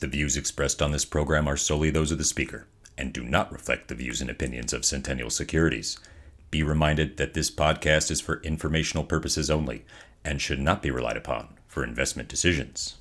The views expressed on this program are solely those of the speaker and do not reflect the views and opinions of Centennial Securities. Be reminded that this podcast is for informational purposes only and should not be relied upon for investment decisions.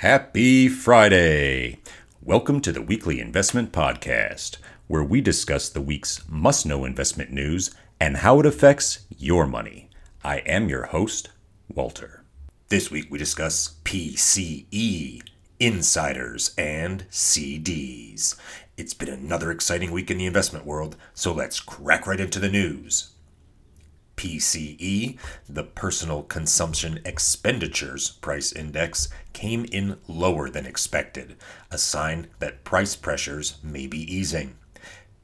Happy Friday! Welcome to the Weekly Investment Podcast, where we discuss the week's must-know investment news and how it affects your money. I am your host, Walter. This week we discuss PCE, insiders, and CDs. It's been another exciting week in the investment world, so let's crack right into the news. PCE, the Personal Consumption Expenditures Price Index, came in lower than expected, a sign that price pressures may be easing.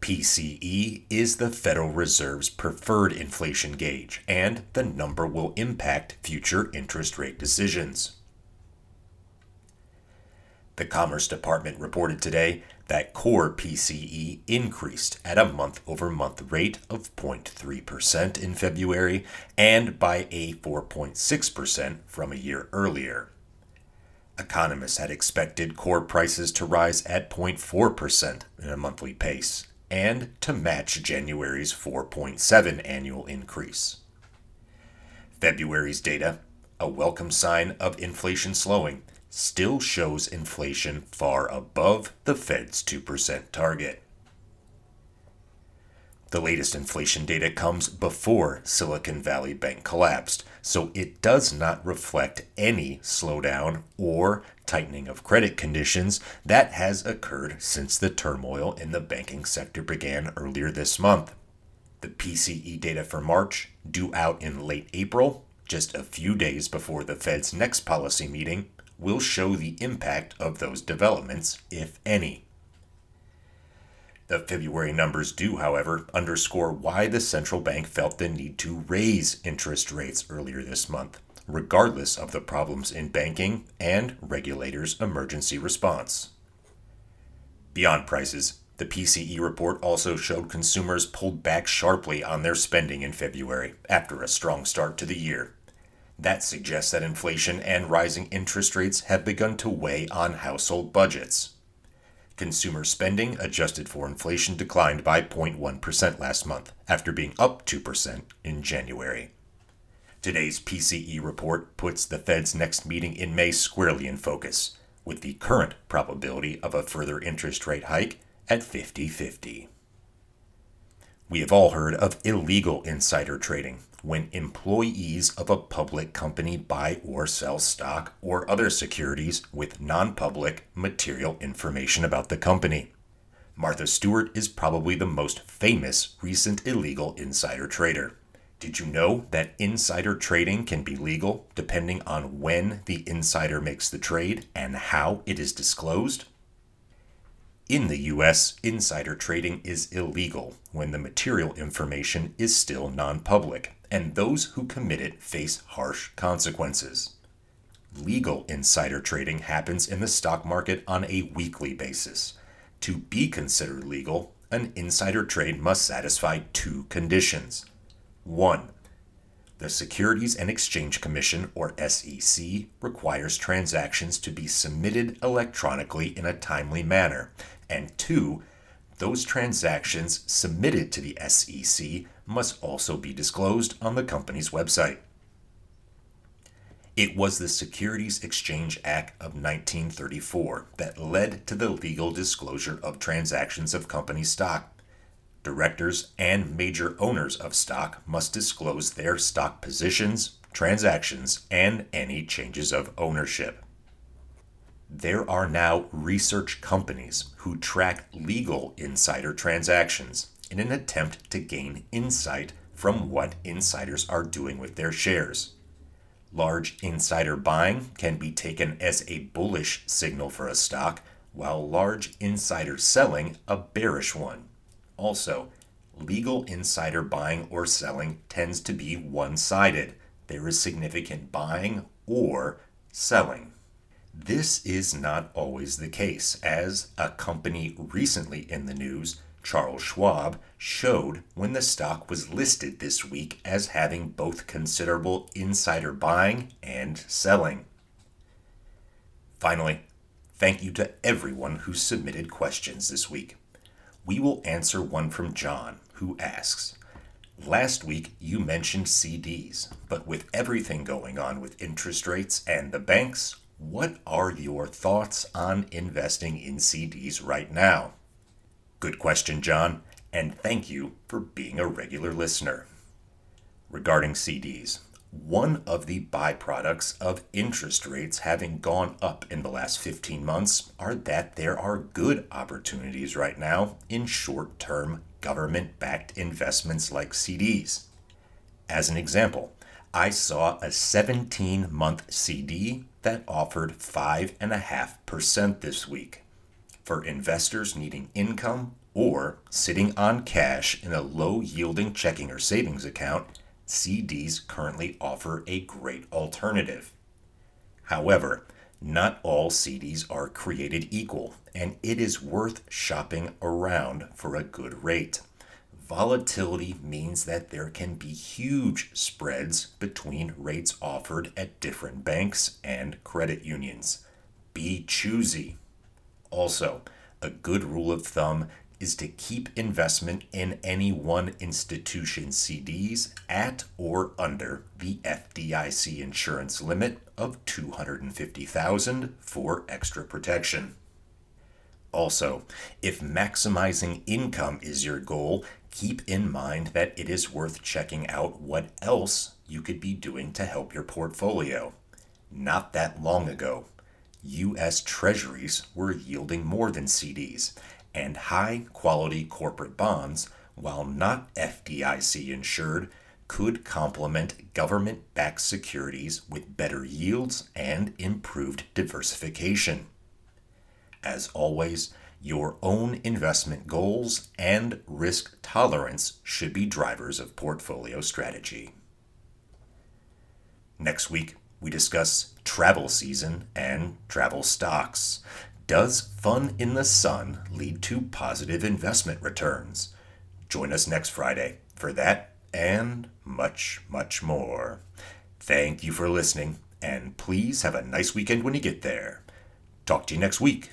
PCE is the Federal Reserve's preferred inflation gauge, and the number will impact future interest rate decisions. The Commerce Department reported today that core PCE increased at a month-over-month rate of 0.3% in February and by a 4.6% from a year earlier. Economists had expected core prices to rise at 0.4% in a monthly pace and to match January's 4.7% annual increase. February's data, a welcome sign of inflation slowing, still shows inflation far above the Fed's 2% target. The latest inflation data comes before Silicon Valley Bank collapsed, so it does not reflect any slowdown or tightening of credit conditions that has occurred since the turmoil in the banking sector began earlier this month. The PCE data for March, due out in late April, just a few days before the Fed's next policy meeting, will show the impact of those developments, if any. The February numbers do, however, underscore why the central bank felt the need to raise interest rates earlier this month, regardless of the problems in banking and regulators' emergency response. Beyond prices, the PCE report also showed consumers pulled back sharply on their spending in February after a strong start to the year. That suggests that inflation and rising interest rates have begun to weigh on household budgets. Consumer spending adjusted for inflation declined by 0.1% last month, after being up 2% in January. Today's PCE report puts the Fed's next meeting in May squarely in focus, with the current probability of a further interest rate hike at 50-50. We have all heard of illegal insider trading, when employees of a public company buy or sell stock or other securities with non-public material information about the company. Martha Stewart is probably the most famous recent illegal insider trader. Did you know that insider trading can be legal depending on when the insider makes the trade and how it is disclosed? In the U.S., insider trading is illegal when the material information is still non-public, and those who commit it face harsh consequences. Legal insider trading happens in the stock market on a weekly basis. To be considered legal, an insider trade must satisfy two conditions. 1. The Securities and Exchange Commission, or SEC, requires transactions to be submitted electronically in a timely manner, and 2. Those transactions submitted to the SEC must also be disclosed on the company's website. It was the Securities Exchange Act of 1934 that led to the legal disclosure of transactions of company stock. Directors and major owners of stock must disclose their stock positions, transactions, and any changes of ownership. There are now research companies who track legal insider transactions in an attempt to gain insight from what insiders are doing with their shares. Large insider buying can be taken as a bullish signal for a stock, while large insider selling a bearish one. Also, legal insider buying or selling tends to be one-sided. There is significant buying or selling. This is not always the case, as a company recently in the news, Charles Schwab, showed when the stock was listed this week as having both considerable insider buying and selling. Finally, thank you to everyone who submitted questions this week. We will answer one from John, who asks, last week you mentioned CDs, but with everything going on with interest rates and the banks, what are your thoughts on investing in CDs right now? Good question, John, and thank you for being a regular listener. Regarding CDs, one of the byproducts of interest rates having gone up in the last 15 months are that there are good opportunities right now in short-term government-backed investments like CDs. As an example, I saw a 17-month CD that offered 5.5% this week. For investors needing income or sitting on cash in a low-yielding checking or savings account, CDs currently offer a great alternative. However, not all CDs are created equal, and it is worth shopping around for a good rate. Volatility means that there can be huge spreads between rates offered at different banks and credit unions. Be choosy. Also, a good rule of thumb is to keep investment in any one institution CDs at or under the FDIC insurance limit of $250,000 for extra protection. Also, if maximizing income is your goal, keep in mind that it is worth checking out what else you could be doing to help your portfolio. Not that long ago, U.S. Treasuries were yielding more than CDs, and high-quality corporate bonds, while not FDIC insured, could complement government-backed securities with better yields and improved diversification. As always, your own investment goals and risk tolerance should be drivers of portfolio strategy. Next week, we discuss travel season and travel stocks. Does fun in the sun lead to positive investment returns? Join us next Friday for that and much, much more. Thank you for listening, and please have a nice weekend when you get there. Talk to you next week.